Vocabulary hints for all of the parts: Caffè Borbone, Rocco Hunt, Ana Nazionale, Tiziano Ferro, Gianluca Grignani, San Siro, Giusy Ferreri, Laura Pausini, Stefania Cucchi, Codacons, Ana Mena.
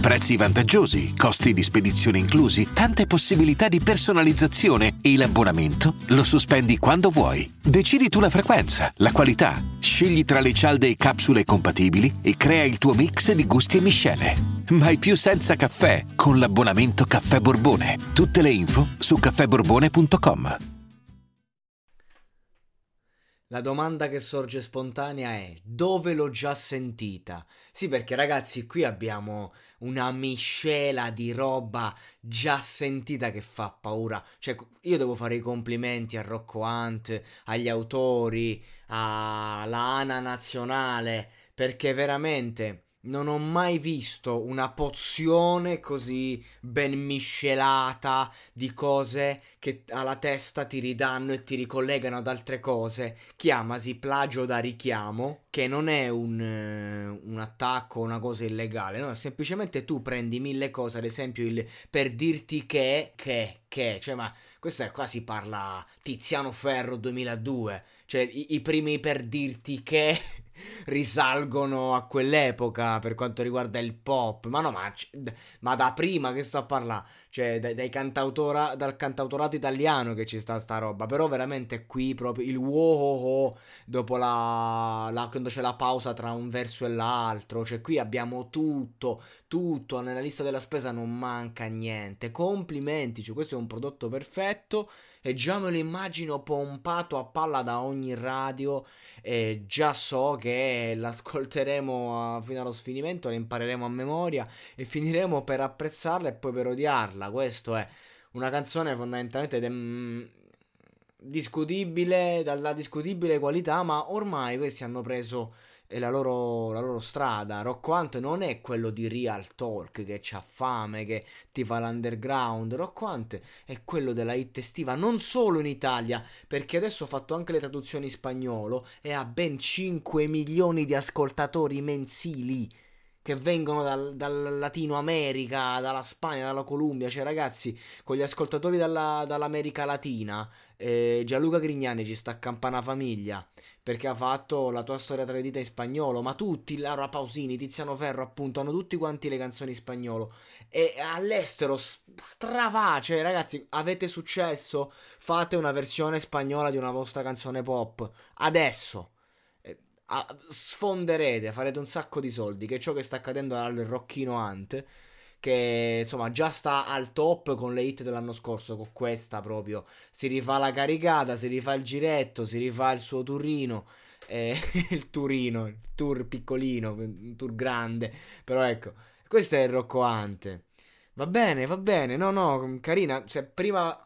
Prezzi vantaggiosi, costi di spedizione inclusi, tante possibilità di personalizzazione e l'abbonamento lo sospendi quando vuoi. Decidi tu la frequenza, la qualità, scegli tra le cialde e capsule compatibili e crea il tuo mix di gusti e miscele. Mai più senza caffè con l'abbonamento Caffè Borbone. Tutte le info su caffèborbone.com. La domanda che sorge spontanea è: dove l'ho già sentita? Sì, perché ragazzi, qui abbiamo una miscela di roba già sentita che fa paura. Cioè, io devo fare i complimenti a Rocco Hunt, agli autori, alla Ana Nazionale, perché veramente non ho mai visto una pozione così ben miscelata di cose che alla testa ti ridanno e ti ricollegano ad altre cose. Chiamasi plagio da richiamo, che non è un attacco o una cosa illegale, no? Semplicemente tu prendi mille cose, ad esempio il per dirti che, cioè, ma questa qua si parla Tiziano Ferro 2002, cioè i primi per dirti che risalgono a quell'epoca per quanto riguarda il pop, ma no, ma da prima che sto a parlare, cioè dal cantautorato italiano che ci sta sta roba. Però veramente qui proprio il wow, dopo quando c'è la pausa tra un verso e l'altro, cioè qui abbiamo tutto nella lista della spesa, non manca niente. Complimenti, cioè questo è un prodotto perfetto e già me lo immagino pompato a palla da ogni radio e già so che l'ascolteremo fino allo sfinimento, la impareremo a memoria e finiremo per apprezzarla e poi per odiarla. Questo è una canzone fondamentalmente discutibile, dalla discutibile qualità, ma ormai questi hanno preso la loro strada. Rocco Hunt non è quello di Real Talk che c'ha fame, che ti fa l'underground. Rocco Hunt è quello della hit estiva, non solo in Italia, perché adesso ho fatto anche le traduzioni in spagnolo e ha ben 5 milioni di ascoltatori mensili che vengono dal Latino America, dalla Spagna, dalla Colombia. Cioè ragazzi, con gli ascoltatori dall'America Latina, Gianluca Grignani ci sta a campana famiglia, perché ha fatto La tua storia tra le dita in spagnolo, ma tutti, Laura Pausini, Tiziano Ferro, appunto, hanno tutti quanti le canzoni in spagnolo. E all'estero cioè ragazzi, avete successo, fate una versione spagnola di una vostra canzone pop adesso, sfonderete, farete un sacco di soldi, che è ciò che sta accadendo al Rocchino Hunt, che insomma già sta al top con le hit dell'anno scorso. Con questa proprio si rifà la caricata, si rifà il giretto, si rifà il suo turrino, il tour piccolino, un tour grande, però ecco, questo è il Rocco Hunt. Va bene, no, carina. Se prima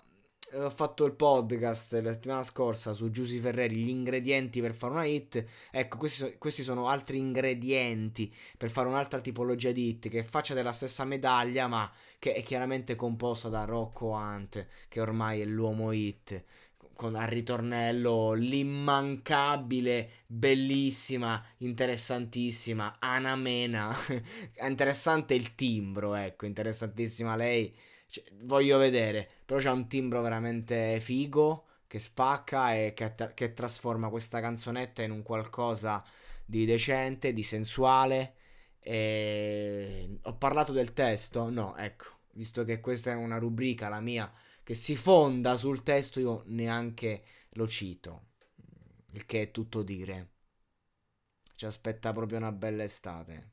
ho fatto il podcast la settimana scorsa su Giusy Ferreri, gli ingredienti per fare una hit, ecco, questi sono altri ingredienti per fare un'altra tipologia di hit, che faccia della stessa medaglia ma che è chiaramente composta da Rocco Hunt, che ormai è l'uomo hit, con al ritornello l'immancabile, bellissima, interessantissima Ana Mena. Interessante il timbro, ecco, interessantissima lei. Cioè, voglio vedere, però c'ha un timbro veramente figo, che spacca e che trasforma questa canzonetta in un qualcosa di decente, di sensuale. E ho parlato del testo? No, ecco, visto che questa è una rubrica, la mia, che si fonda sul testo, io neanche lo cito, il che è tutto dire. Ci aspetta proprio una bella estate.